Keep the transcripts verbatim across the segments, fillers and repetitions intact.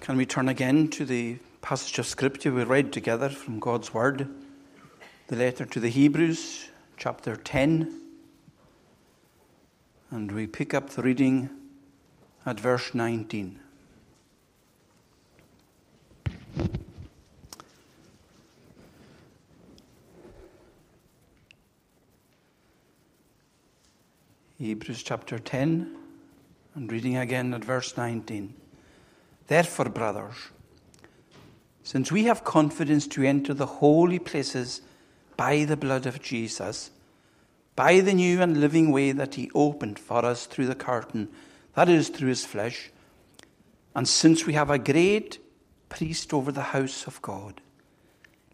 Can we turn again to the passage of Scripture we read together from God's Word, the letter to the Hebrews, chapter ten, and we pick up the reading at verse nineteen. Hebrews chapter ten, and reading again at verse nineteen. Therefore, brothers, since we have confidence to enter the holy places by the blood of Jesus, by the new and living way that he opened for us through the curtain, that is, through his flesh, and since we have a great priest over the house of God,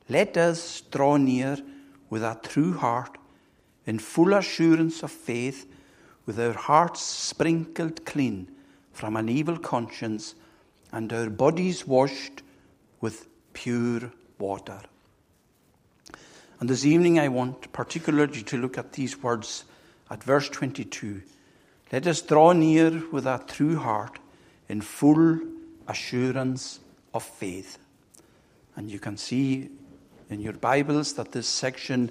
let us draw near with a true heart, in full assurance of faith, with our hearts sprinkled clean from an evil conscience and our bodies washed with pure water. And this evening I want particularly to look at these words at verse twenty-two. Let us draw near with a true heart in full assurance of faith. And you can see in your Bibles that this section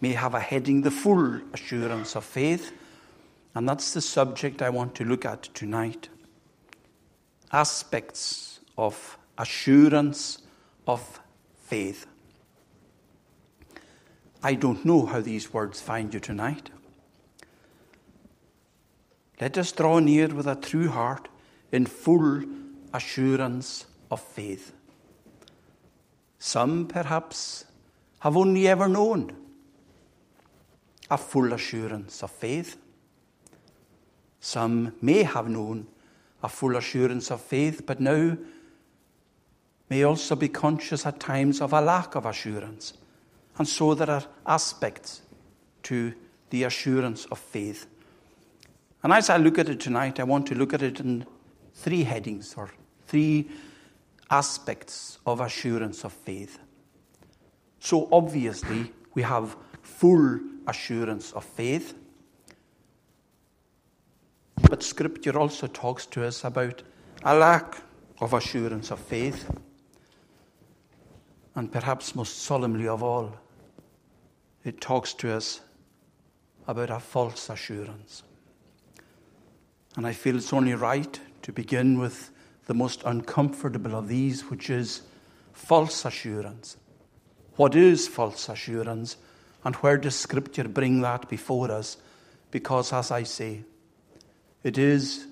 may have a heading, the full assurance of faith. And that's the subject I want to look at tonight. Aspects of assurance of faith. I don't know how these words find you tonight. Let us draw near with a true heart in full assurance of faith. Some, perhaps, have only ever known a full assurance of faith. Some may have known a full assurance of faith, but now may also be conscious at times of a lack of assurance. And so there are aspects to the assurance of faith. And as I look at it tonight, I want to look at it in three headings or three aspects of assurance of faith. So obviously, we have full assurance of faith. But Scripture also talks to us about a lack of assurance of faith, and perhaps most solemnly of all, it talks to us about a false assurance. And I feel it's only right to begin with the most uncomfortable of these, which is false assurance. What is false assurance, and where does Scripture bring that before us? Because, as I say, it is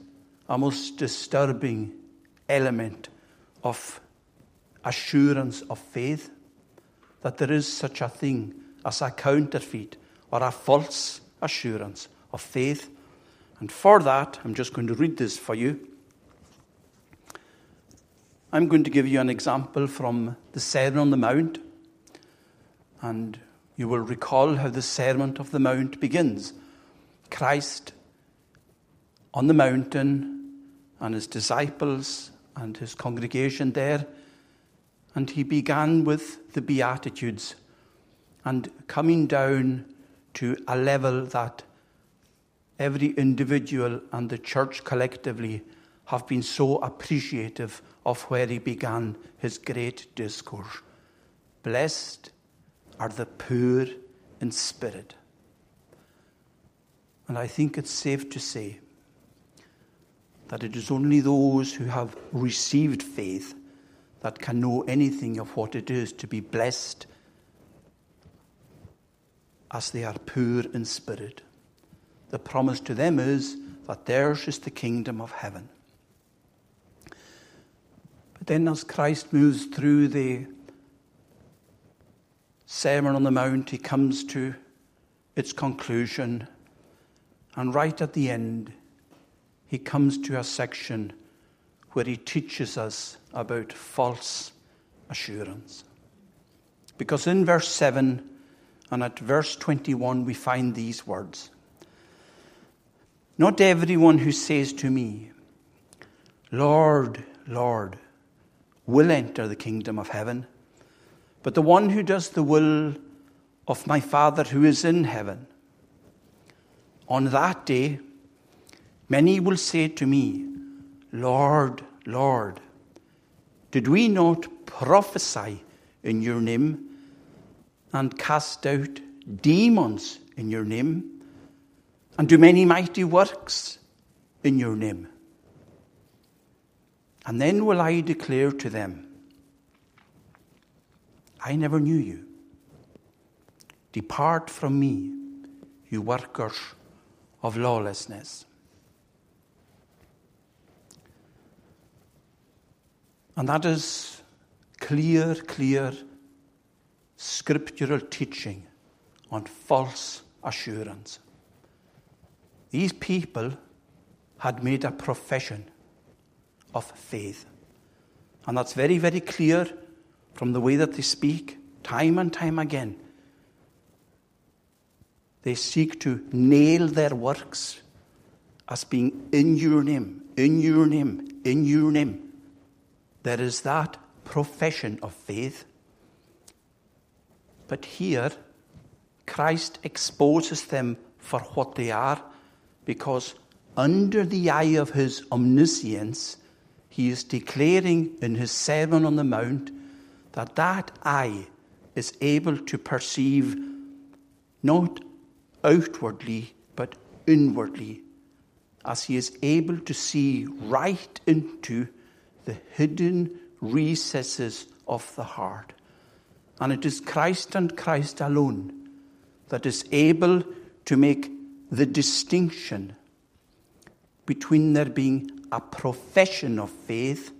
a most disturbing element of assurance of faith that there is such a thing as a counterfeit or a false assurance of faith. And for that, I'm just going to read this for you. I'm going to give you an example from the Sermon on the Mount. And you will recall how the Sermon on the Mount begins. Christ on the mountain, and his disciples and his congregation there. And he began with the Beatitudes and coming down to a level that every individual and the church collectively have been so appreciative of where he began his great discourse. Blessed are the poor in spirit. And I think it's safe to say that it is only those who have received faith that can know anything of what it is to be blessed as they are poor in spirit. The promise to them is that theirs is the kingdom of heaven. But then as Christ moves through the Sermon on the Mount, he comes to its conclusion, and right at the end, he comes to a section where he teaches us about false assurance. Because in verse seven and at verse twenty-one, we find these words. Not everyone who says to me, Lord, Lord, will enter the kingdom of heaven, but the one who does the will of my Father who is in heaven. On that day, many will say to me, Lord, Lord, Did we not prophesy in your name and cast out demons in your name and do many mighty works in your name? And then will I declare to them, I never knew you. Depart from me, you workers of lawlessness. And that is clear, clear scriptural teaching on false assurance. These people had made a profession of faith. And that's very, very clear from the way that they speak, time and time again. They seek to nail their works as being in your name, in your name, in your name. There is that profession of faith. But here, Christ exposes them for what they are, because under the eye of his omniscience, he is declaring in his Sermon on the Mount that that eye is able to perceive not outwardly, but inwardly, as he is able to see right into the hidden recesses of the heart. And it is Christ and Christ alone that is able to make the distinction between there being a profession of faith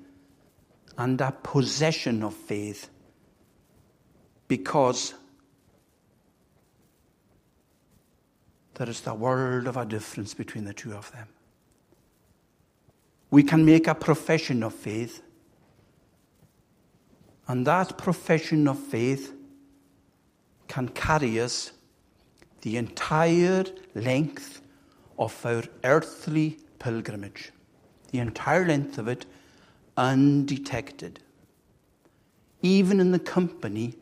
and a possession of faith, because there is the world of a difference between the two of them. We can make a profession of faith, and that profession of faith can carry us the entire length of our earthly pilgrimage, the entire length of it, undetected, even in the company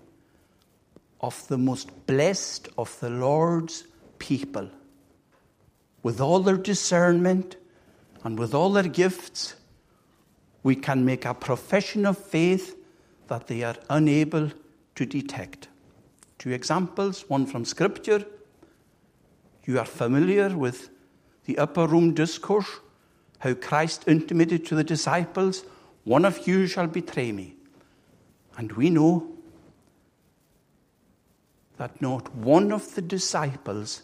of the most blessed of the Lord's people, with all their discernment and with all their gifts. We can make a profession of faith that they are unable to detect. Two examples, one from Scripture. You are familiar with the upper room discourse, how Christ intimated to the disciples, one of you shall betray me. And we know that not one of the disciples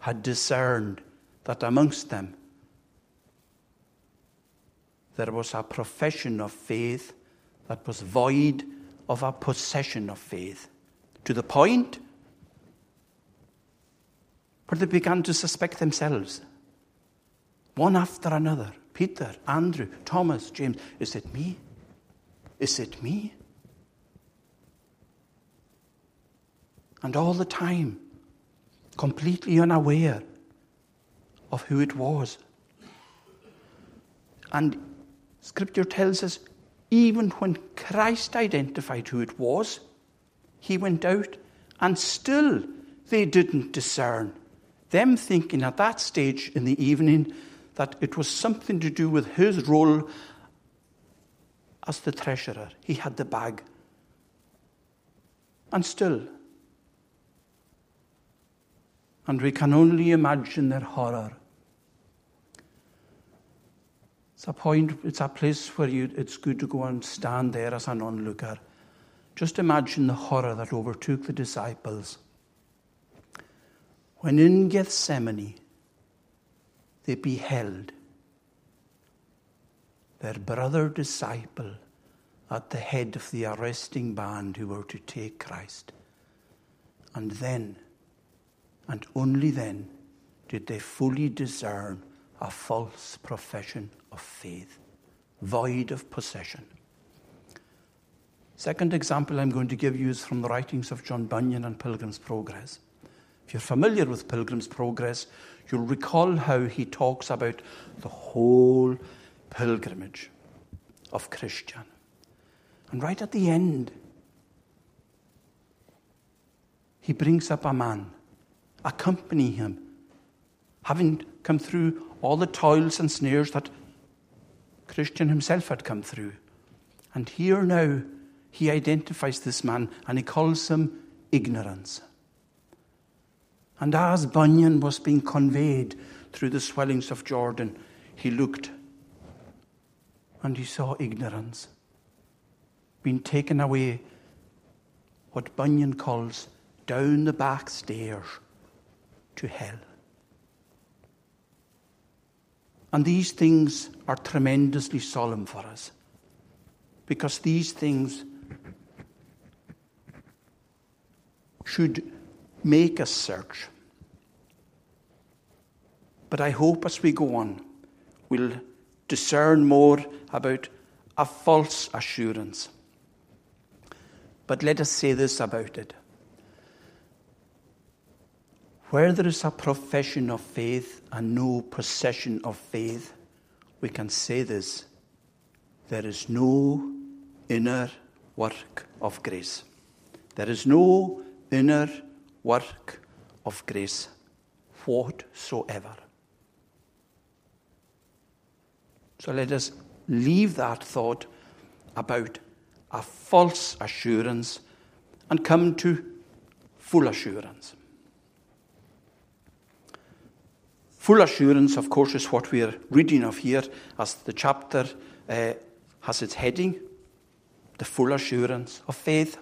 had discerned that amongst them there was a profession of faith that was void of a possession of faith, to the point where they began to suspect themselves, one after another. Peter, Andrew, Thomas, James. Is it me? Is it me? And all the time, completely unaware of who it was. And Scripture tells us, even when Christ identified who it was, he went out, and still they didn't discern. Them thinking at that stage in the evening that it was something to do with his role as the treasurer. He had the bag. And still. And we can only imagine their horror. It's a point, it's a place where you, it's good to go and stand there as an onlooker. Just imagine the horror that overtook the disciples when in Gethsemane they beheld their brother disciple at the head of the arresting band who were to take Christ. And then, and only then, did they fully discern a false profession of faith, void of possession. Second example I'm going to give you is from the writings of John Bunyan and Pilgrim's Progress. If you're familiar with Pilgrim's Progress, you'll recall how he talks about the whole pilgrimage of Christian. And right at the end, he brings up a man, accompanying him, having come through all the toils and snares that Christian himself had come through. And here now, he identifies this man and he calls him Ignorance. And as Bunyan was being conveyed through the swellings of Jordan, he looked and he saw Ignorance being taken away, what Bunyan calls down the back stairs to hell. And these things are tremendously solemn for us, because these things should make us search. But I hope as we go on, we'll discern more about a false assurance. But let us say this about it. Where there is a profession of faith and no possession of faith, we can say this: there is no inner work of grace. There is no inner work of grace whatsoever. So let us leave that thought about a false assurance and come to full assurance. Full assurance, of course, is what we are reading of here, as the chapter uh, has its heading, the full assurance of faith.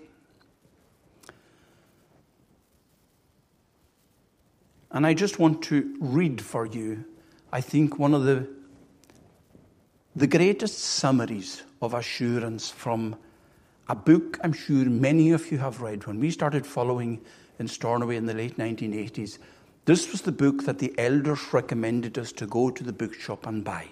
And I just want to read for you, I think, one of the the greatest summaries of assurance from a book I'm sure many of you have read. When we started following in Stornoway in the late nineteen eighties, this was the book that the elders recommended us to go to the bookshop and buy.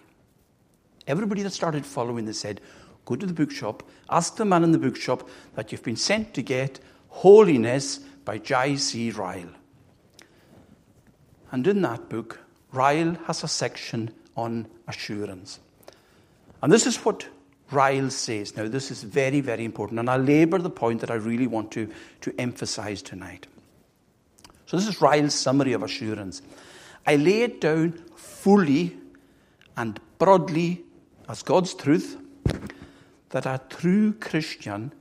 Everybody that started following this said, go to the bookshop, ask the man in the bookshop that you've been sent to get Holiness by J C Ryle. And in that book, Ryle has a section on assurance. And this is what Ryle says. Now, this is very, very important, and I'll labour the point that I really want to, to emphasise tonight. So this is Ryle's summary of assurance. I lay it down fully and broadly as God's truth, that a true Christian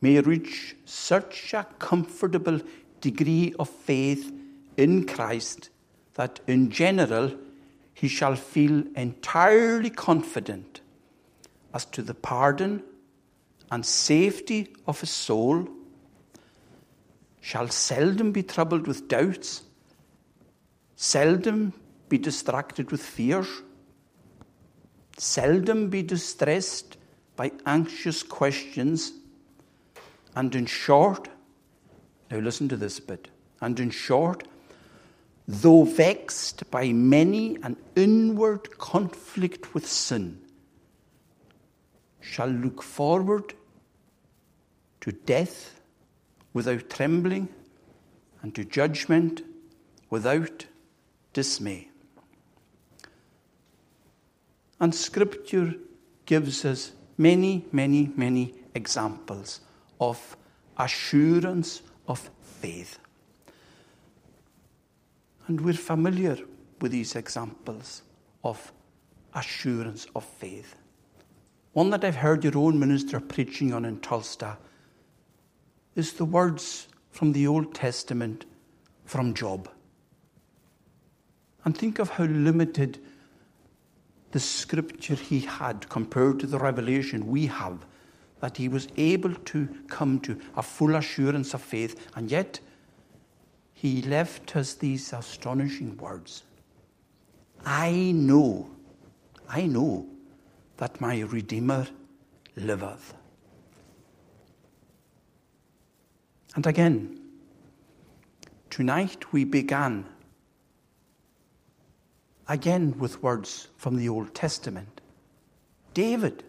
may reach such a comfortable degree of faith in Christ that in general he shall feel entirely confident as to the pardon and safety of his soul, shall seldom be troubled with doubts, seldom be distracted with fears, seldom be distressed by anxious questions, and in short, now listen to this bit, and in short, though vexed by many an inward conflict with sin, shall look forward to death without trembling and to judgment without dismay. And Scripture gives us many, many, many examples of assurance of faith. And we're familiar with these examples of assurance of faith. One that I've heard your own minister preaching on in Tulsa is the words from the Old Testament from Job. And think of how limited the scripture he had compared to the revelation we have, that he was able to come to a full assurance of faith, and yet he left us these astonishing words. I know, I know that my Redeemer liveth. And again, tonight we began again with words from the Old Testament. David,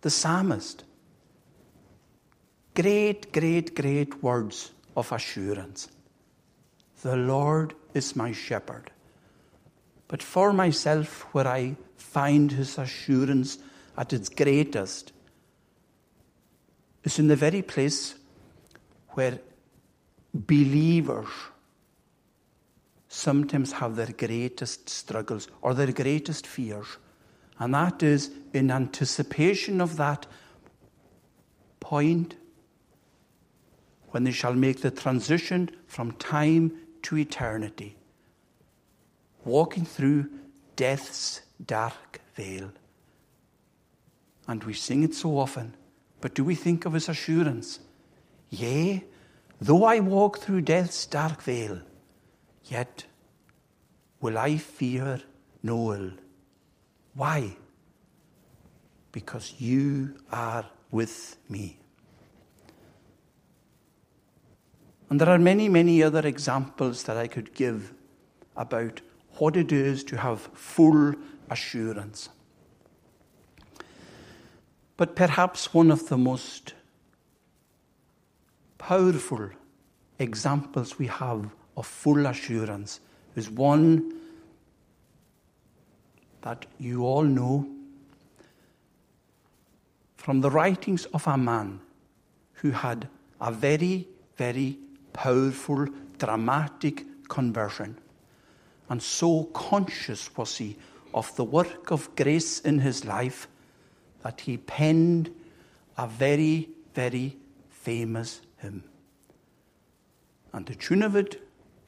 the psalmist. Great, great, great words of assurance. The Lord is my shepherd. But for myself, where I find his assurance at its greatest, is in the very place where believers sometimes have their greatest struggles or their greatest fears. And that is in anticipation of that point when they shall make the transition from time to eternity, walking through death's dark veil. And we sing it so often, but do we think of his assurance? Yea, though I walk through death's dark veil, yet will I fear no ill. Why? Because you are with me. And there are many, many other examples that I could give about what it is to have full assurance. But perhaps one of the most powerful examples we have of full assurance is one that you all know from the writings of a man who had a very, very powerful, dramatic conversion. And so conscious was he of the work of grace in his life that he penned a very, very famous hymn. And the tune of it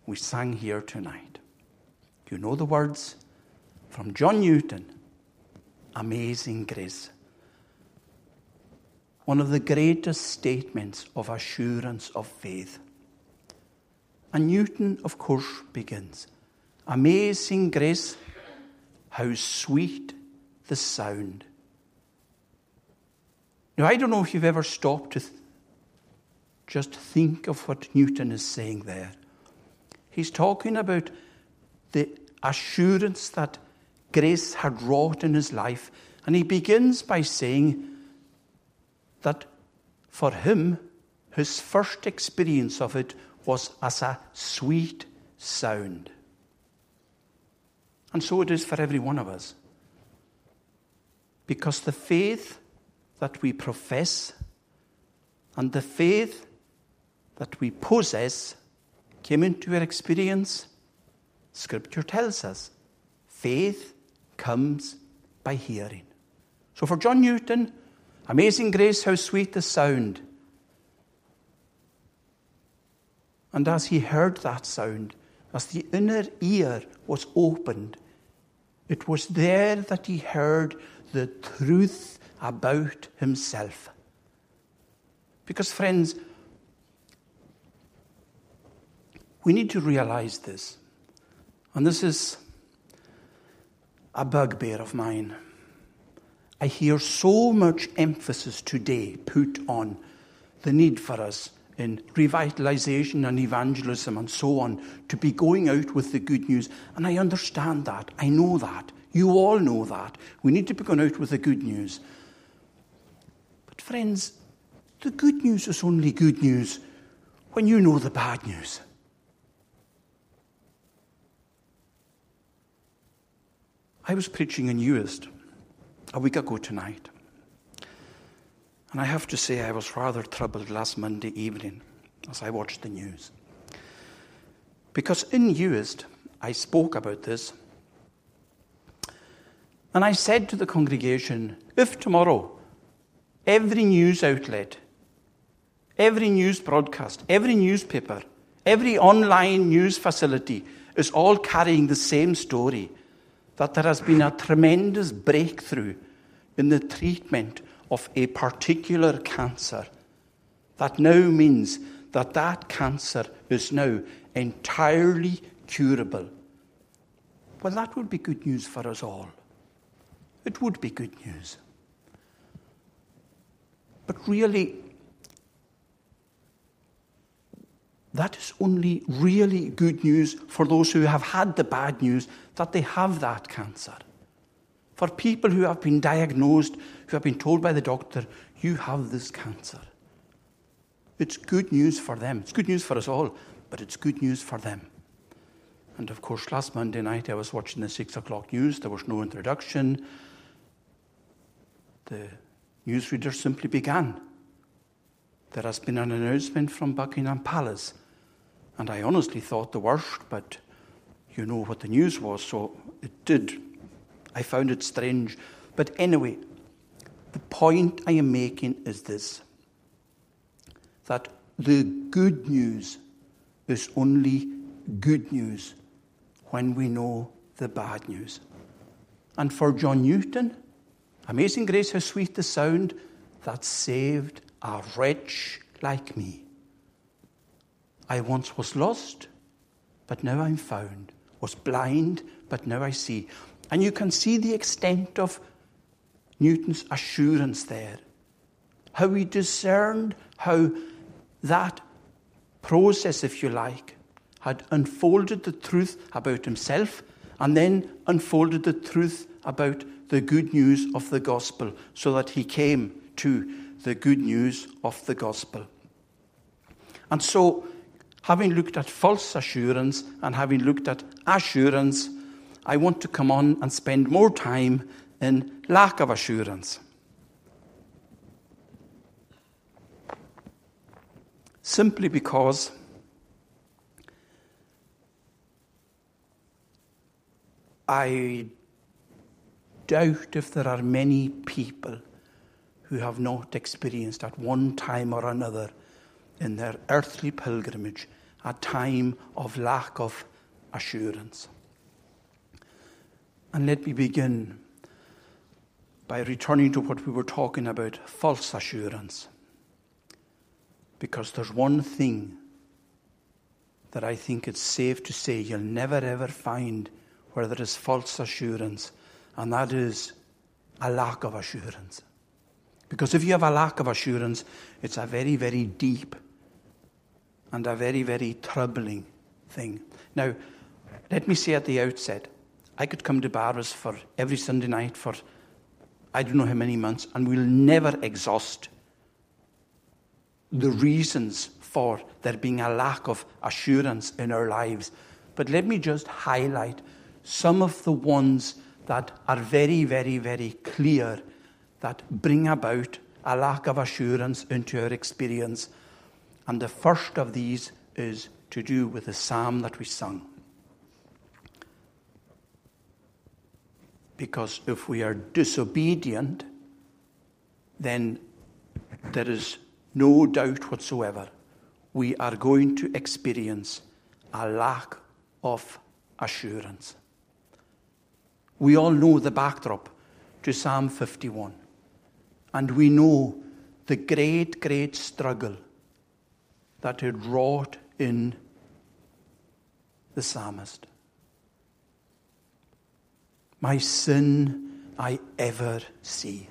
we sang here tonight. You know the words from John Newton, Amazing Grace. One of the greatest statements of assurance of faith. And Newton, of course, begins, Amazing grace, how sweet the sound. Now, I don't know if you've ever stopped to th- just think of what Newton is saying there. He's talking about the assurance that grace had wrought in his life. And he begins by saying that for him, his first experience of it was as a sweet sound. And so it is for every one of us. Because the faith that we profess and the faith that we possess came into our experience, Scripture tells us, faith comes by hearing. So for John Newton, Amazing Grace, how sweet the sound. And as he heard that sound, as the inner ear was opened, it was there that he heard the truth about himself. Because, friends, we need to realize this. And this is a bugbear of mine. I hear so much emphasis today put on the need for us in revitalization and evangelism and so on to be going out with the good news. And I understand that. I know that. You all know that. We need to be going out with the good news. But friends, the good news is only good news when you know the bad news. I was preaching in Uist a week ago tonight. And I have to say I was rather troubled last Monday evening as I watched the news. Because in Uist, I spoke about this. And I said to the congregation, if tomorrow every news outlet, every news broadcast, every newspaper, every online news facility is all carrying the same story, that there has been a tremendous breakthrough in the treatment of a particular cancer. That now means that that cancer is now entirely curable. Well, that would be good news for us all. It would be good news. But really, that is only really good news for those who have had the bad news that they have that cancer. For people who have been diagnosed, who have been told by the doctor, you have this cancer. It's good news for them. It's good news for us all, but it's good news for them. And of course, last Monday night, I was watching the six o'clock news. There was no introduction. The newsreader simply began. There has been an announcement from Buckingham Palace. And I honestly thought the worst, but you know what the news was, so it did. I found it strange. But anyway, the point I am making is this. that the good news is only good news when we know the bad news. And for John Newton, amazing grace, how sweet the sound that saved a wretch like me. I once was lost, but now I'm found. Was blind, but now I see. And you can see the extent of Newton's assurance there. How he discerned how that process, if you like, had unfolded the truth about himself and then unfolded the truth about the good news of the gospel, so that he came to the good news of the gospel. And so, having looked at false assurance and having looked at assurance, I want to come on and spend more time in lack of assurance. Simply because I doubt if there are many people who have not experienced at one time or another in their earthly pilgrimage a time of lack of assurance. And let me begin by returning to what we were talking about, false assurance. Because there's one thing that I think it's safe to say you'll never ever find where there is false assurance, and that is a lack of assurance. Because if you have a lack of assurance, it's a very, very deep and a very, very troubling thing. Now, let me say at the outset, I could come to Barras for every Sunday night for I don't know how many months, and we'll never exhaust the reasons for there being a lack of assurance in our lives. But let me just highlight some of the ones that are very, very, very clear that bring about a lack of assurance into our experience. And the first of these is to do with the psalm that we sung. Because if we are disobedient, then there is no doubt whatsoever we are going to experience a lack of assurance. We all know the backdrop to Psalm fifty-one. And we know the great, great struggle that it wrought in the psalmist. My sin I ever see.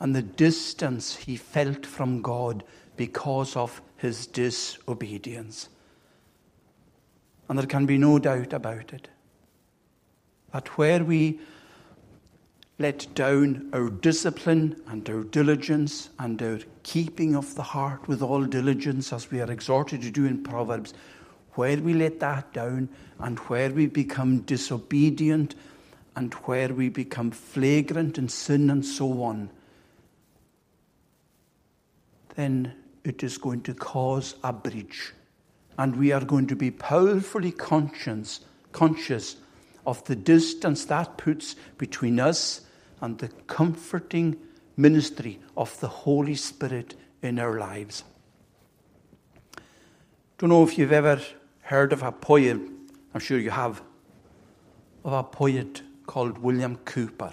And the distance he felt from God because of his disobedience. And there can be no doubt about it, that where we let down our discipline and our diligence and our keeping of the heart with all diligence, as we are exhorted to do in Proverbs, where we let that down and where we become disobedient and where we become flagrant in sin and so on, then it is going to cause a breach. And we are going to be powerfully conscious, conscious of the distance that puts between us and the comforting ministry of the Holy Spirit in our lives. Don't know if you've ever heard of a poet, I'm sure you have, of a poet called William Cowper.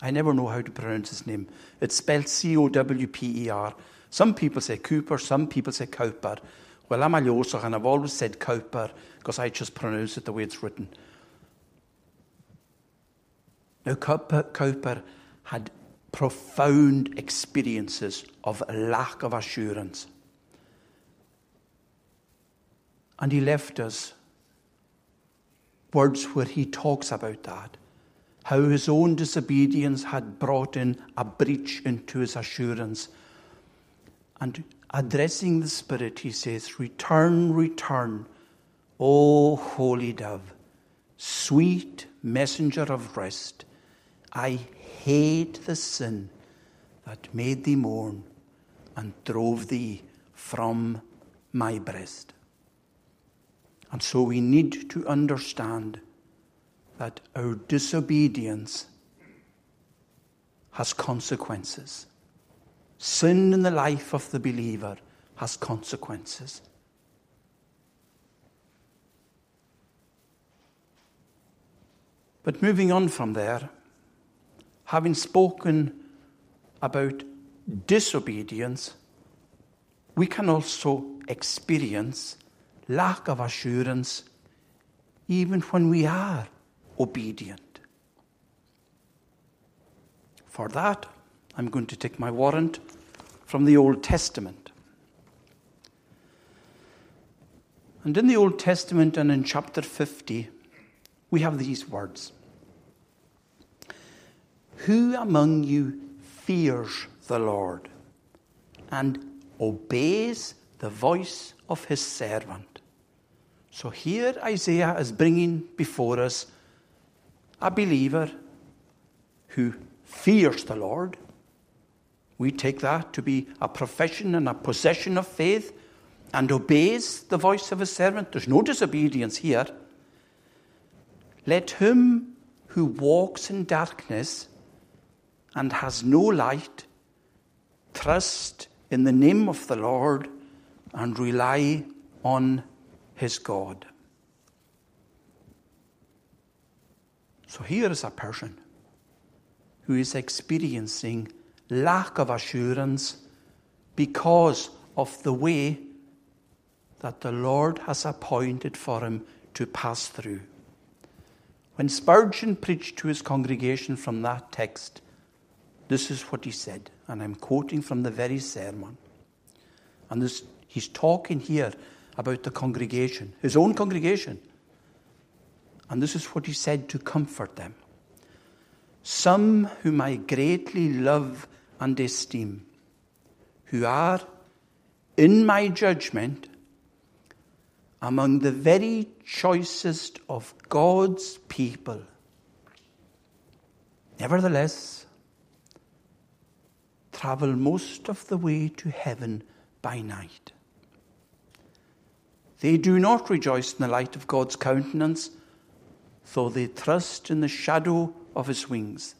I never know how to pronounce his name. It's spelled C O W P E R. Some people say Cooper, some people say Cowper. Well, I'm a Losach, and I've always said Cowper because I just pronounce it the way it's written. Now, Cowper, Cowper had profound experiences of lack of assurance. And he left us words where he talks about that, how his own disobedience had brought in a breach into his assurance. And addressing the Spirit, he says, "Return, return, O holy dove, sweet messenger of rest. I hate the sin that made thee mourn and drove thee from my breast." And so we need to understand that our disobedience has consequences. Sin in the life of the believer has consequences. But moving on from there, having spoken about disobedience, we can also experience lack of assurance even when we are obedient. For that, I'm going to take my warrant from the Old Testament. And in the Old Testament and in chapter fifty, we have these words. Who among you fears the Lord and obeys the voice of his servant? So here Isaiah is bringing before us a believer who fears the Lord. We take that to be a profession and a possession of faith, and obeys the voice of his servant. There's no disobedience here. Let him who walks in darkness and has no light trust in the name of the Lord and rely on his God. So here is a person who is experiencing lack of assurance because of the way that the Lord has appointed for him to pass through. When Spurgeon preached to his congregation from that text, this is what he said, and I'm quoting from the very sermon. And this, he's talking here about the congregation, his own congregation. And this is what he said to comfort them. Some whom I greatly love and esteem, who are, in my judgment, among the very choicest of God's people. Nevertheless, travel most of the way to heaven by night. They do not rejoice in the light of God's countenance, though they trust in the shadow of his wings.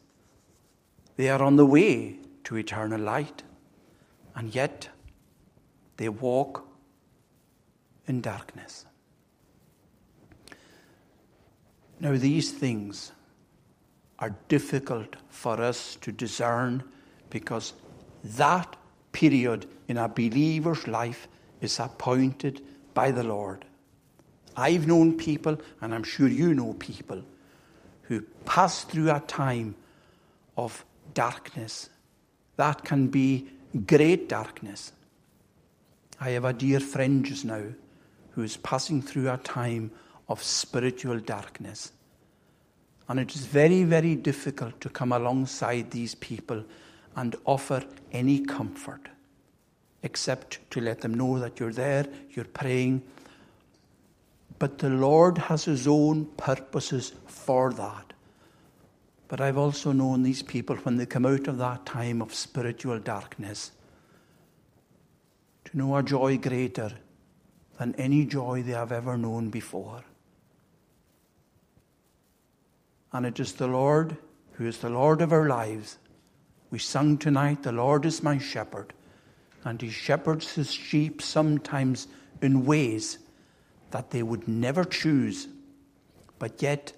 They are on the way to eternal light, and yet they walk in darkness. Now, these things are difficult for us to discern because that period in a believer's life is appointed by the Lord. I've known people, and I'm sure you know people, who pass through a time of darkness. That can be great darkness. I have a dear friend just now who is passing through a time of spiritual darkness. And it is very, very difficult to come alongside these people and offer any comfort, except to let them know that you're there, you're praying. But the Lord has his own purposes for that. But I've also known these people, when they come out of that time of spiritual darkness, to know a joy greater than any joy they have ever known before. And it is the Lord who is the Lord of our lives. We sung tonight, the Lord is my shepherd, and he shepherds his sheep sometimes in ways that they would never choose, but yet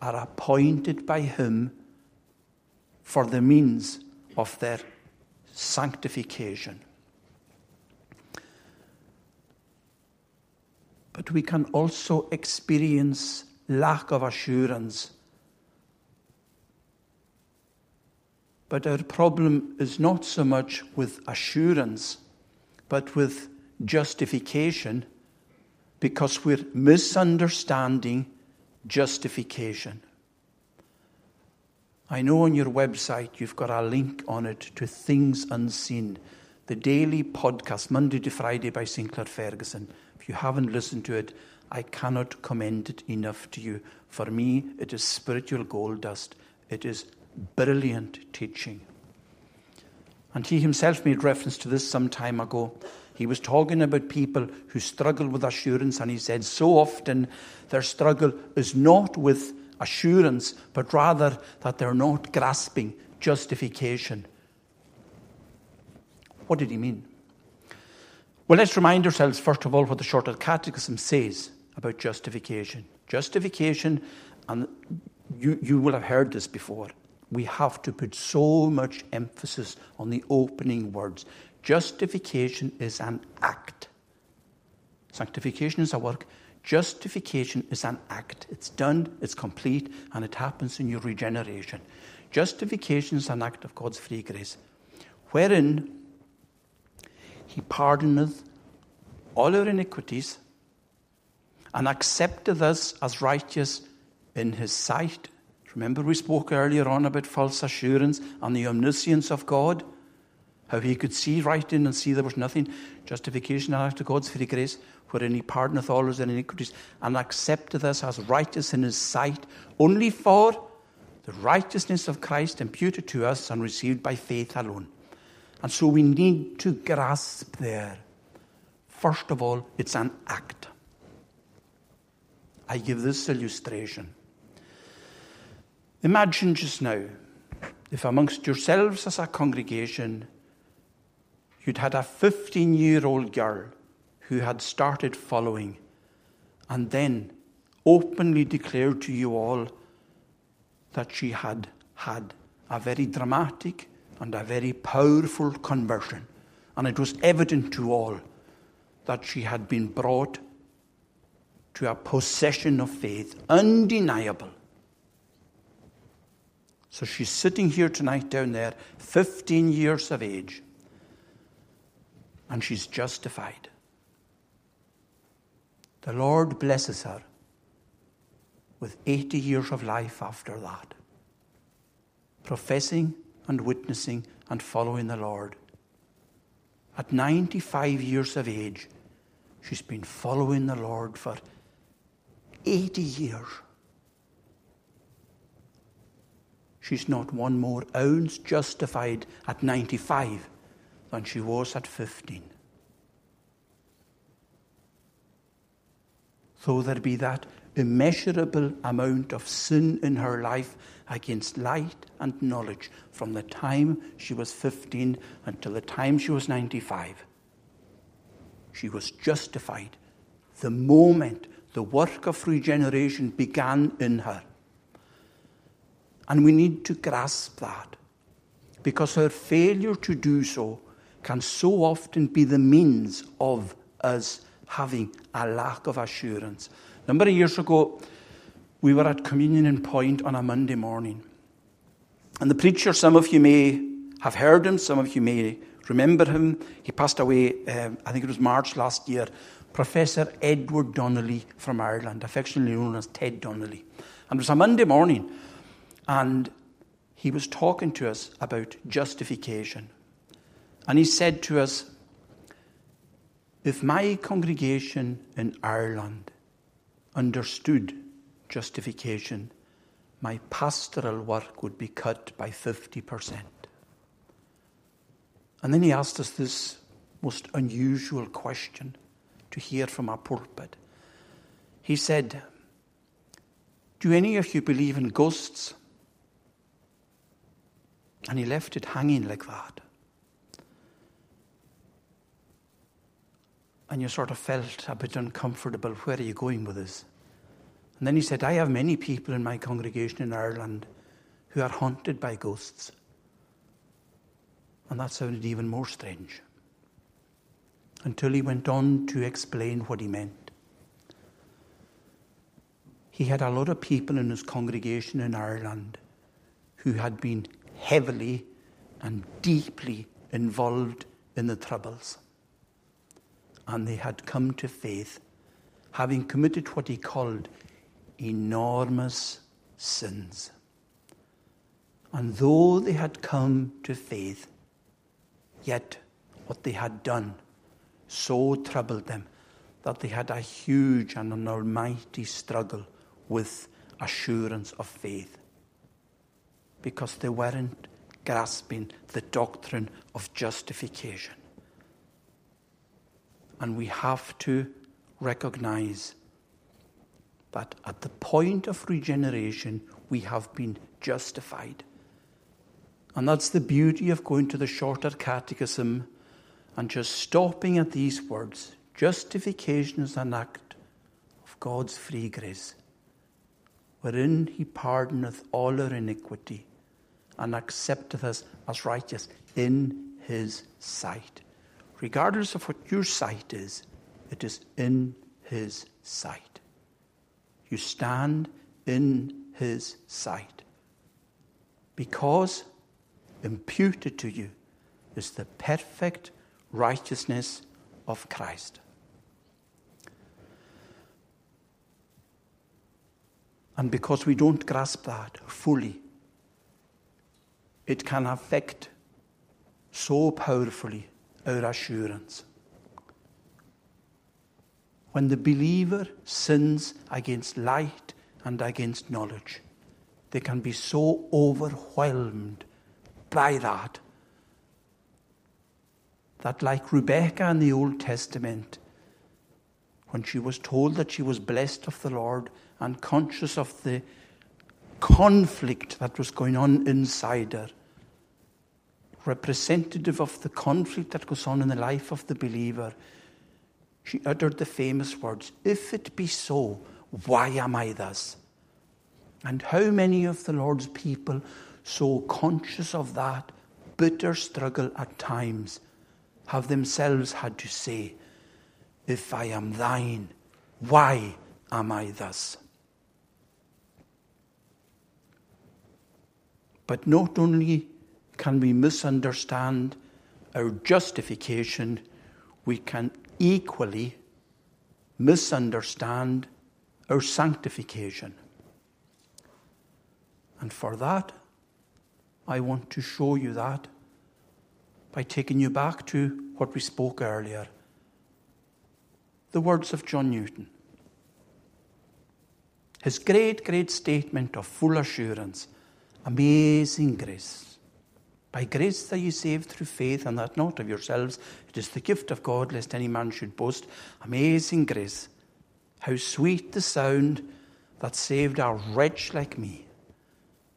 are appointed by him for the means of their sanctification. But we can also experience lack of assurance. But our problem is not so much with assurance, but with justification, because we're misunderstanding justification. I know on your website you've got a link on it to Things Unseen, the daily podcast, Monday to Friday by Sinclair Ferguson. If you haven't listened to it, I cannot commend it enough to you. For me, it is spiritual gold dust. It is brilliant teaching. And he himself made reference to this some time ago. He was talking about people who struggle with assurance, and he said so often their struggle is not with assurance, but rather that they're not grasping justification. What did he mean? Well, let's remind ourselves, first of all, what the Shorter Catechism says about justification. Justification, and you, you will have heard this before, we have to put so much emphasis on the opening words. Justification is an act. Sanctification is a work. Justification is an act. It's done, it's complete, and it happens in your regeneration. Justification is an act of God's free grace, wherein he pardoneth all our iniquities and accepteth us as righteous in his sight. Remember, we spoke earlier on about false assurance and the omniscience of God, how he could see right in and see there was nothing. Justification is an act of God's free grace, wherein he pardoneth all our iniquities and accepteth us as righteous in his sight, only for the righteousness of Christ imputed to us and received by faith alone. And so we need to grasp there. First of all, it's an act. I give this illustration. Imagine just now, if amongst yourselves as a congregation, you'd had a fifteen-year-old girl who had started following and then openly declared to you all that she had had a very dramatic and a very powerful conversion. And it was evident to all that she had been brought to a possession of faith, undeniable. So she's sitting here tonight down there, fifteen years of age, and she's justified. The Lord blesses her with eighty years of life after that, professing and witnessing and following the Lord. At ninety-five years of age, she's been following the Lord for eighty years. She's not one more ounce justified at ninety-five than she was at fifteen. Though there be that immeasurable amount of sin in her life against light and knowledge from the time she was fifteen until the time she was ninety-five. She was justified the moment the work of regeneration began in her. And we need to grasp that, because her failure to do so can so often be the means of us having a lack of assurance. A number of years ago, we were at communion in Point on a Monday morning. And the preacher, some of you may have heard him, some of you may remember him. He passed away, um, I think it was March last year, Professor Edward Donnelly from Ireland, affectionately known as Ted Donnelly. And it was a Monday morning, and he was talking to us about justification. And he said to us, if my congregation in Ireland understood justification, my pastoral work would be cut by fifty percent. And then he asked us this most unusual question to hear from our pulpit. He said, do any of you believe in ghosts? And he left it hanging like that. And you sort of felt a bit uncomfortable. Where are you going with this? And then he said, I have many people in my congregation in Ireland who are haunted by ghosts. And that sounded even more strange, until he went on to explain what he meant. He had a lot of people in his congregation in Ireland who had been heavily and deeply involved in the Troubles. And they had come to faith, having committed what he called enormous sins. And though they had come to faith, yet what they had done so troubled them that they had a huge and an almighty struggle with assurance of faith, because they weren't grasping the doctrine of justification. And we have to recognize that at the point of regeneration, we have been justified. And that's the beauty of going to the Shorter Catechism And just stopping at these words, justification is an act of God's free grace, wherein he pardoneth all our iniquity and accepteth us as righteous in his sight. Regardless of what your sight is, it is in his sight. You stand in his sight, because imputed to you is the perfect righteousness of Christ. And because we don't grasp that fully, it can affect so powerfully our assurance. When the believer sins against light and against knowledge, they can be so overwhelmed by that, that like Rebekah in the Old Testament, when she was told that she was blessed of the Lord and conscious of the conflict that was going on inside her, representative of the conflict that goes on in the life of the believer, she uttered the famous words, "If it be so, why am I thus?" And how many of the Lord's people, so conscious of that bitter struggle at times, have themselves had to say, "If I am thine, why am I thus?" But not only can we misunderstand our justification, we can equally misunderstand our sanctification. And for that, I want to show you that by taking you back to what we spoke earlier. The words of John Newton. His great, great statement of full assurance. Amazing grace. By grace that ye saved through faith, and that not of yourselves. It is the gift of God, lest any man should boast. Amazing grace. How sweet the sound that saved a wretch like me.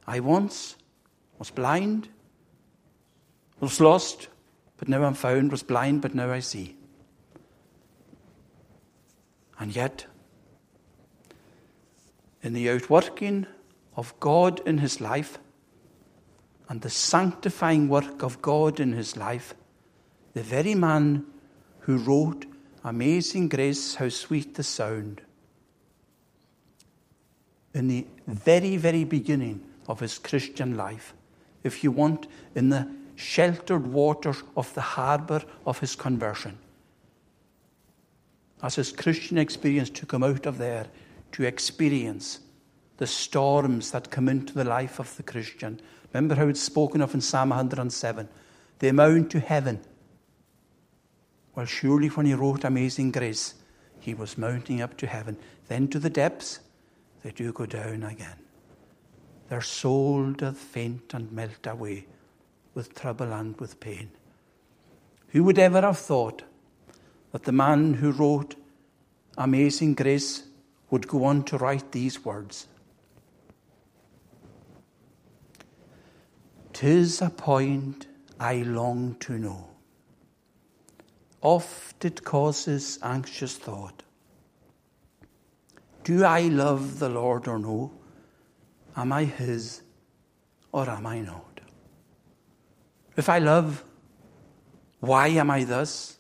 I once was blind, was lost, but now I'm found, was blind, but now I see. And yet, in the outworking of God in his life and the sanctifying work of God in his life, the very man who wrote Amazing Grace, How Sweet the Sound, in the very, very beginning of his Christian life, if you want, in the sheltered waters of the harbour of his conversion, as his Christian experience took him out of there to experience the storms that come into the life of the Christian. Remember how it's spoken of in Psalm one hundred seven. They mount to heaven. Well, surely when he wrote Amazing Grace, he was mounting up to heaven. Then to the depths, they do go down again. Their soul doth faint and melt away with trouble and with pain. Who would ever have thought that the man who wrote Amazing Grace would go on to write these words? "'Tis a point I long to know. Oft it causes anxious thought. Do I love the Lord or no? Am I his or am I not? If I love, why am I thus?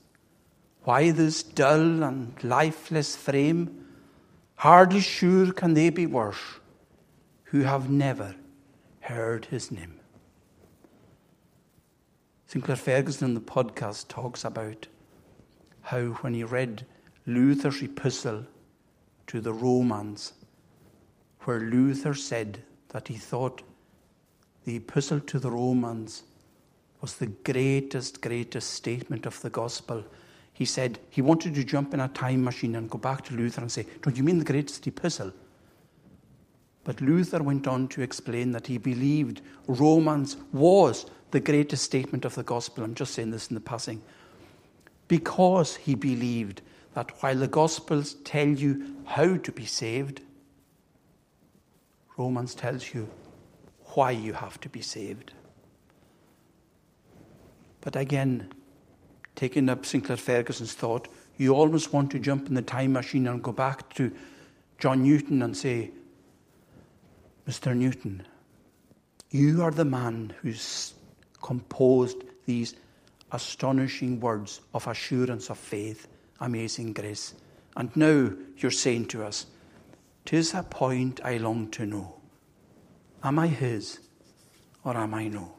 Why this dull and lifeless frame? Hardly sure can they be worse who have never heard his name." Sinclair Ferguson in the podcast talks about how when he read Luther's epistle to the Romans, where Luther said that he thought the epistle to the Romans was the greatest, greatest statement of the gospel. He said he wanted to jump in a time machine and go back to Luther and say, "Don't you mean the greatest epistle?" But Luther went on to explain that he believed Romans was the greatest statement of the gospel. I'm just saying this in the passing. Because he believed that while the gospels tell you how to be saved, Romans tells you why you have to be saved. But again, taking up Sinclair Ferguson's thought, you always want to jump in the time machine and go back to John Newton and say, Mister Newton, you are the man who's composed these astonishing words of assurance of faith, amazing grace. And now you're saying to us, 'Tis a point I long to know. Am I his or am I no?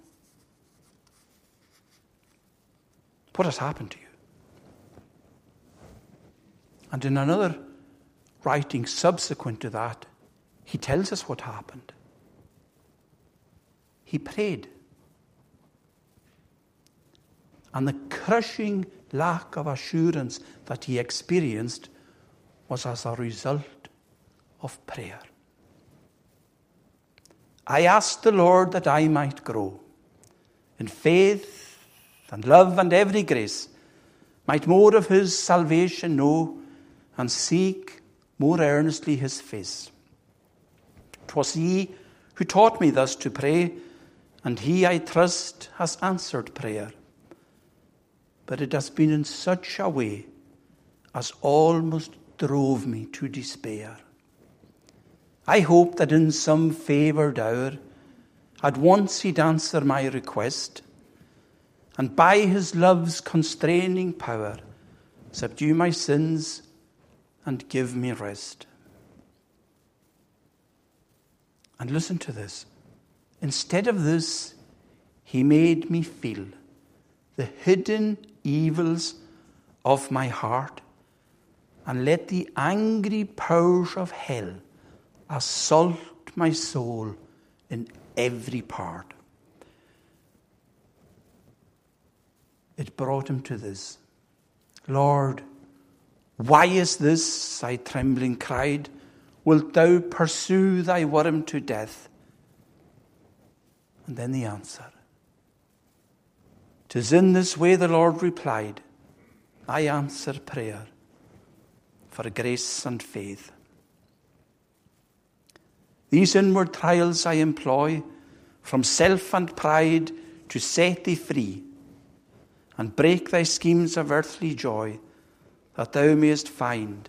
What has happened to you? And in another writing subsequent to that, he tells us what happened. He prayed. And the crushing lack of assurance that he experienced was as a result of prayer. I asked the Lord that I might grow in faith and love and every grace, might more of his salvation know and seek more earnestly his face. 'Twas he who taught me thus to pray, and he, I trust, has answered prayer. But it has been in such a way as almost drove me to despair. I hope that in some favoured hour, at once he'd answer my request, and by his love's constraining power, subdue my sins and give me rest. And listen to this. Instead of this, he made me feel the hidden evils of my heart, and let the angry powers of hell assault my soul in every part. It brought him to this. Lord, why is this? I trembling cried. Wilt thou pursue thy worm to death? And then the answer. 'Tis in this way, the Lord replied, I answer prayer for grace and faith. These inward trials I employ from self and pride to set thee free and break thy schemes of earthly joy, that thou mayest find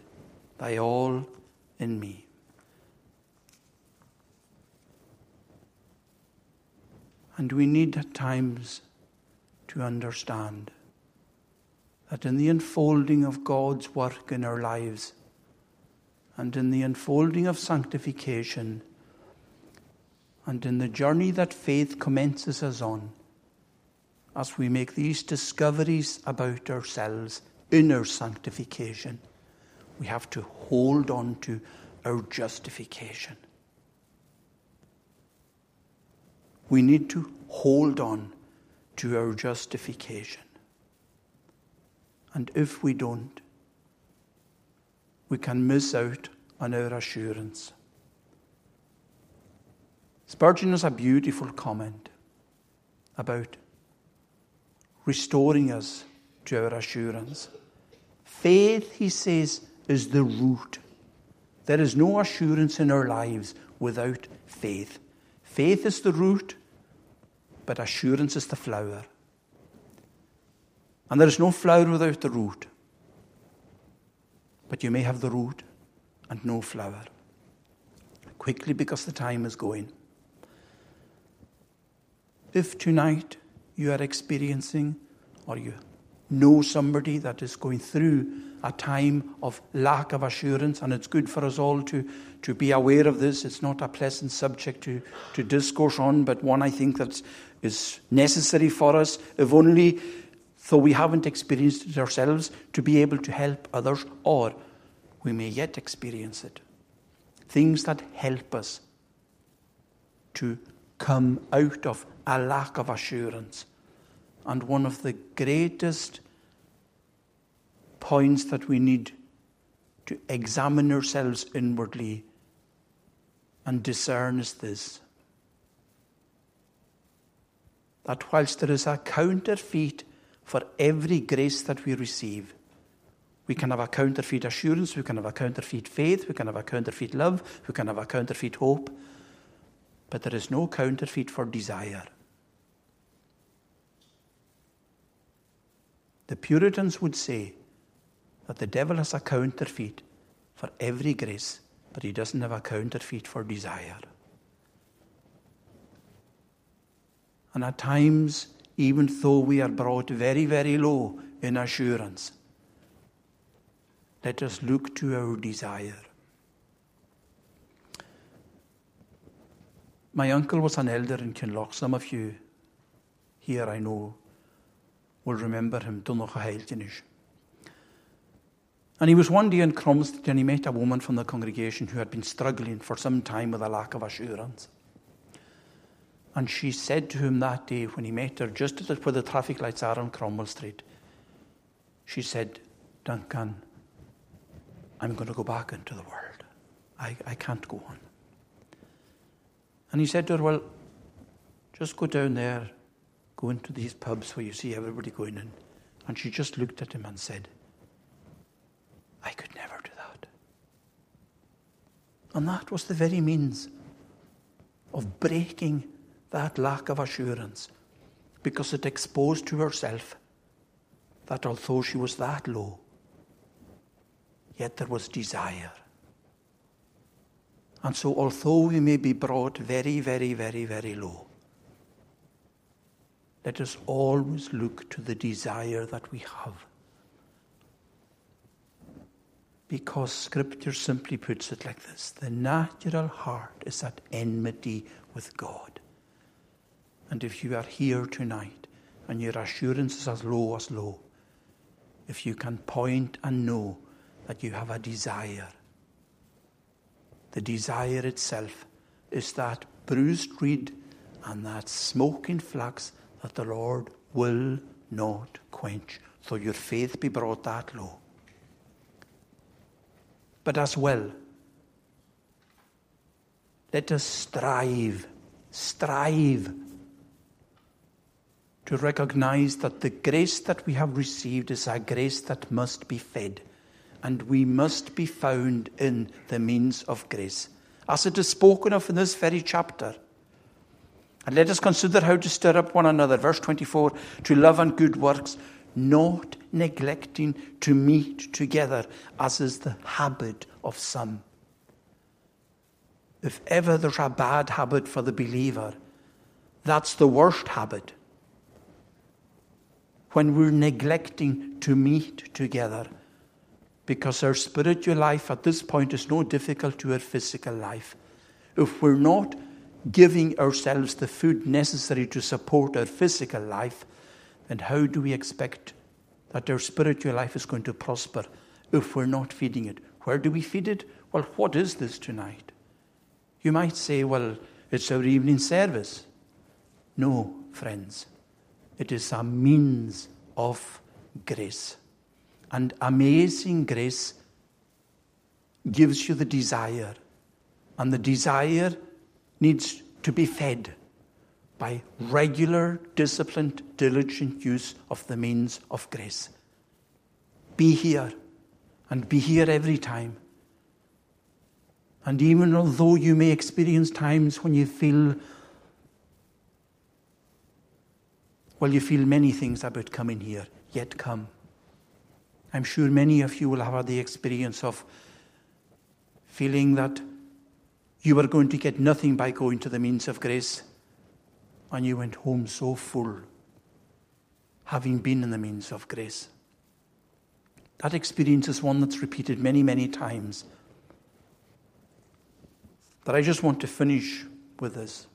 thy all in me. And we need at times to understand that in the unfolding of God's work in our lives and in the unfolding of sanctification and in the journey that faith commences us on, as we make these discoveries about ourselves in our sanctification, we have to hold on to our justification. We need to hold on to our justification. And if we don't, we can miss out on our assurance. Spurgeon has a beautiful comment about restoring us to our assurance. Faith, he says, is the root. There is no assurance in our lives without faith. Faith is the root, but assurance is the flower. And there is no flower without the root. But you may have the root and no flower. Quickly, because the time is going. If tonight you are experiencing, or you know somebody that is going through a time of lack of assurance, and it's good for us all to, to be aware of this. It's not a pleasant subject to, to discourse on, but one I think that is necessary for us, if only though we haven't experienced it ourselves, to be able to help others, or we may yet experience it. Things that help us to come out of a lack of assurance. And one of the greatest points that we need to examine ourselves inwardly and discern is this. That whilst there is a counterfeit for every grace that we receive, we can have a counterfeit assurance, we can have a counterfeit faith, we can have a counterfeit love, we can have a counterfeit hope, but there is no counterfeit for desire. The Puritans would say that the devil has a counterfeit for every grace, but he doesn't have a counterfeit for desire. And at times, even though we are brought very, very low in assurance, let us look to our desire. My uncle was an elder in Kinloch. Some of you here, I know, will remember him. And he was one day in Cromston, and he met a woman from the congregation who had been struggling for some time with a lack of assurance. And she said to him that day when he met her, just at where the traffic lights are on Cromwell Street, she said, "Duncan, I'm going to go back into the world. I, I can't go on." And he said to her, "Well, just go down there, go into these pubs where you see everybody going in." And she just looked at him and said, "I could never do that." And that was the very means of breaking that lack of assurance, because it exposed to herself that although she was that low, yet there was desire. And so although we may be brought very, very, very, very low, let us always look to the desire that we have. Because Scripture simply puts it like this: the natural heart is at enmity with God. And if you are here tonight and your assurance is as low as low, if you can point and know that you have a desire, the desire itself is that bruised reed and that smoking flax that the Lord will not quench, though your faith be brought that low. But as well, let us strive, strive to recognize that the grace that we have received is a grace that must be fed, and we must be found in the means of grace, as it is spoken of in this very chapter. And let us consider how to stir up one another, verse twenty-four, to love and good works, not neglecting to meet together, as is the habit of some. If ever there's a bad habit for the believer, that's the worst habit, when we're neglecting to meet together, because our spiritual life at this point is no difficult to our physical life. If we're not giving ourselves the food necessary to support our physical life, then how do we expect that our spiritual life is going to prosper if we're not feeding it? Where do we feed it? Well, what is this tonight? You might say, well, it's our evening service. No, friends, it is a means of grace. And amazing grace gives you the desire. And the desire needs to be fed by regular, disciplined, diligent use of the means of grace. Be here, and be here every time. And even although you may experience times when you feel, well, you feel many things about coming here, yet come. I'm sure many of you will have had the experience of feeling that you were going to get nothing by going to the means of grace, and you went home so full, having been in the means of grace. That experience is one that's repeated many, many times. But I just want to finish with this.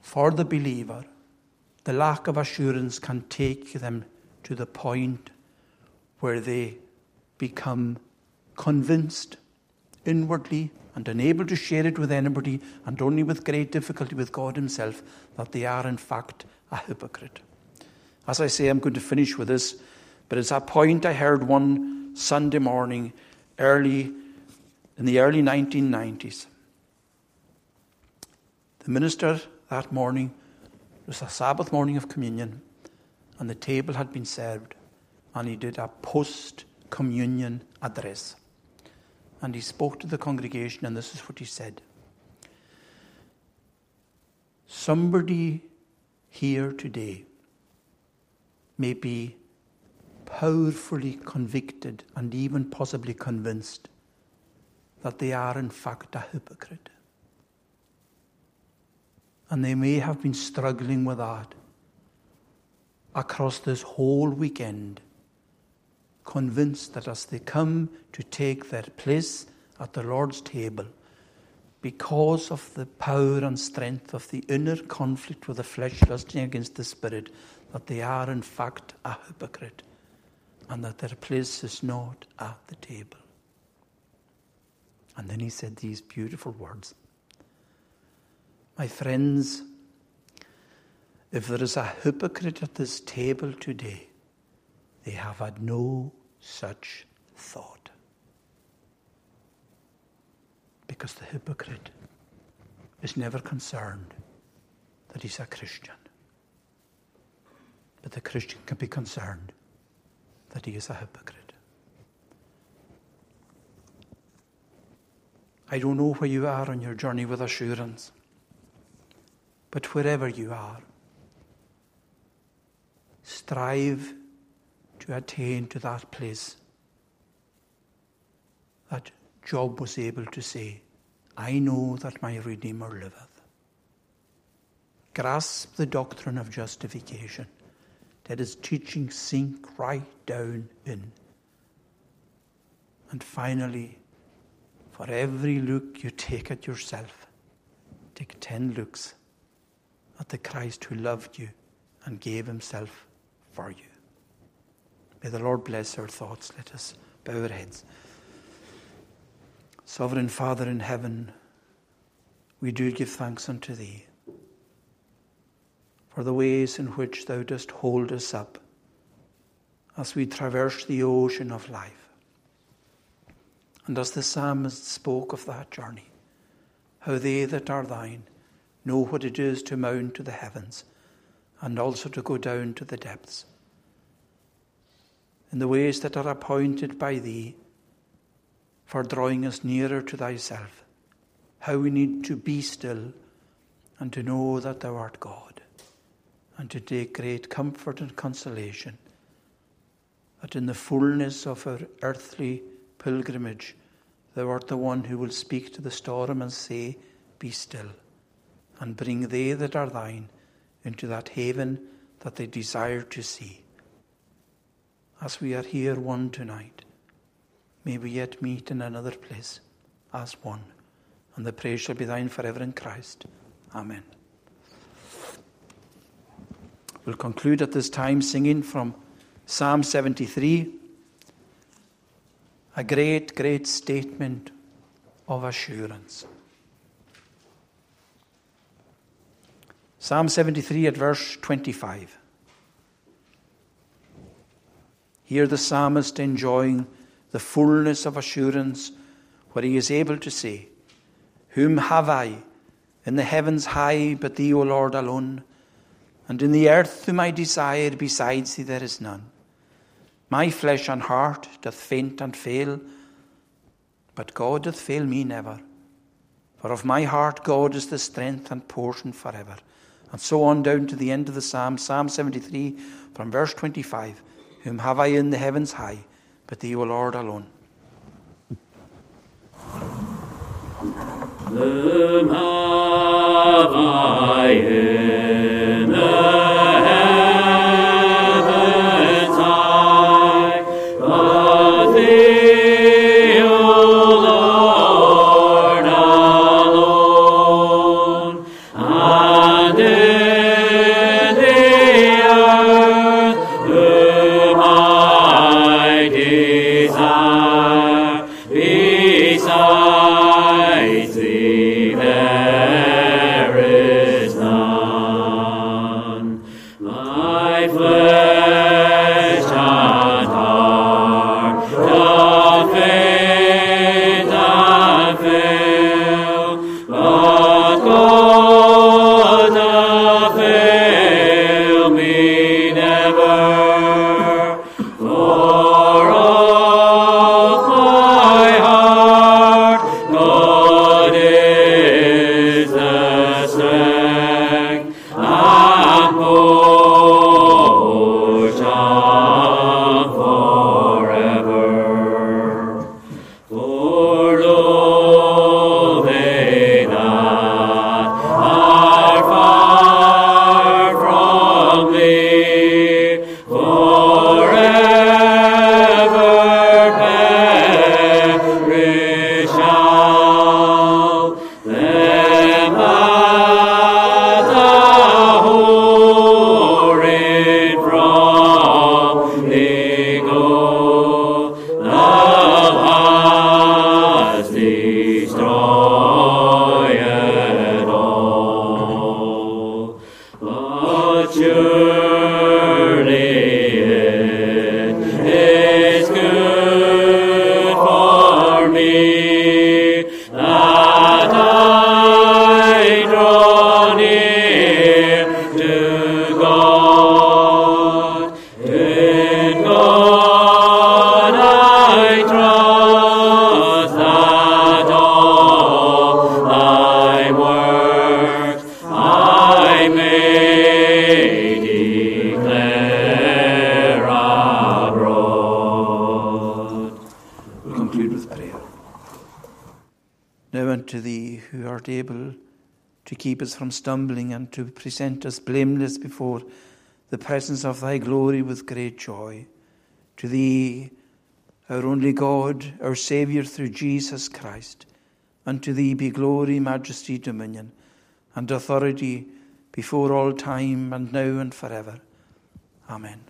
For the believer, the lack of assurance can take them to the point where they become convinced inwardly and unable to share it with anybody, and only with great difficulty with God himself, that they are in fact a hypocrite. As I say, I'm going to finish with this, but it's a point I heard one Sunday morning early in the early nineteen nineties. The minister that morning, it was a Sabbath morning of communion, and the table had been served, and he did a post-communion address. And he spoke to the congregation, and this is what he said. Somebody here today may be powerfully convicted and even possibly convinced that they are in fact a hypocrite. And they may have been struggling with that across this whole weekend, convinced that as they come to take their place at the Lord's table, because of the power and strength of the inner conflict with the flesh lusting against the spirit, that they are in fact a hypocrite and that their place is not at the table. And then he said these beautiful words. My friends, if there is a hypocrite at this table today, they have had no such thought. Because the hypocrite is never concerned that he's a Christian. But the Christian can be concerned that he is a hypocrite. I don't know where you are on your journey with assurance, but wherever you are, strive to attain to that place that Job was able to say, I know that my Redeemer liveth. Grasp the doctrine of justification. Let his teaching sink right down in. And finally, for every look you take at yourself, take ten looks at the Christ who loved you and gave himself for you. May the Lord bless our thoughts. Let us bow our heads. Sovereign Father in heaven, we do give thanks unto thee for the ways in which thou dost hold us up as we traverse the ocean of life. And as the psalmist spoke of that journey, how they that are thine know what it is to mount to the heavens and also to go down to the depths. In the ways that are appointed by thee for drawing us nearer to thyself, how we need to be still and to know that thou art God, and to take great comfort and consolation that in the fullness of our earthly pilgrimage, thou art the one who will speak to the storm and say, be still, and bring they that are thine into that haven that they desire to see. As we are here one tonight, may we yet meet in another place as one, and the praise shall be thine forever in Christ. Amen. We'll conclude at this time singing from Psalm seventy-three, a great, great statement of assurance. Psalm seventy-three at verse twenty-five. Here the psalmist enjoying the fullness of assurance where he is able to say, whom have I in the heavens high but thee, O Lord, alone? And in the earth whom I desire, besides thee there is none. My flesh and heart doth faint and fail, but God doth fail me never. For of my heart God is the strength and portion forever. And so on down to the end of the psalm, Psalm seventy-three from verse twenty-five. Whom have I in the heavens high, but thee, O Lord, alone. Whom have I in the Lord, may declare abroad. We'll conclude with prayer. Now unto thee who art able to keep us from stumbling and to present us blameless before the presence of thy glory with great joy, to thee, our only God, our Saviour through Jesus Christ, unto thee be glory, majesty, dominion, and authority before all time and now and forever. Amen.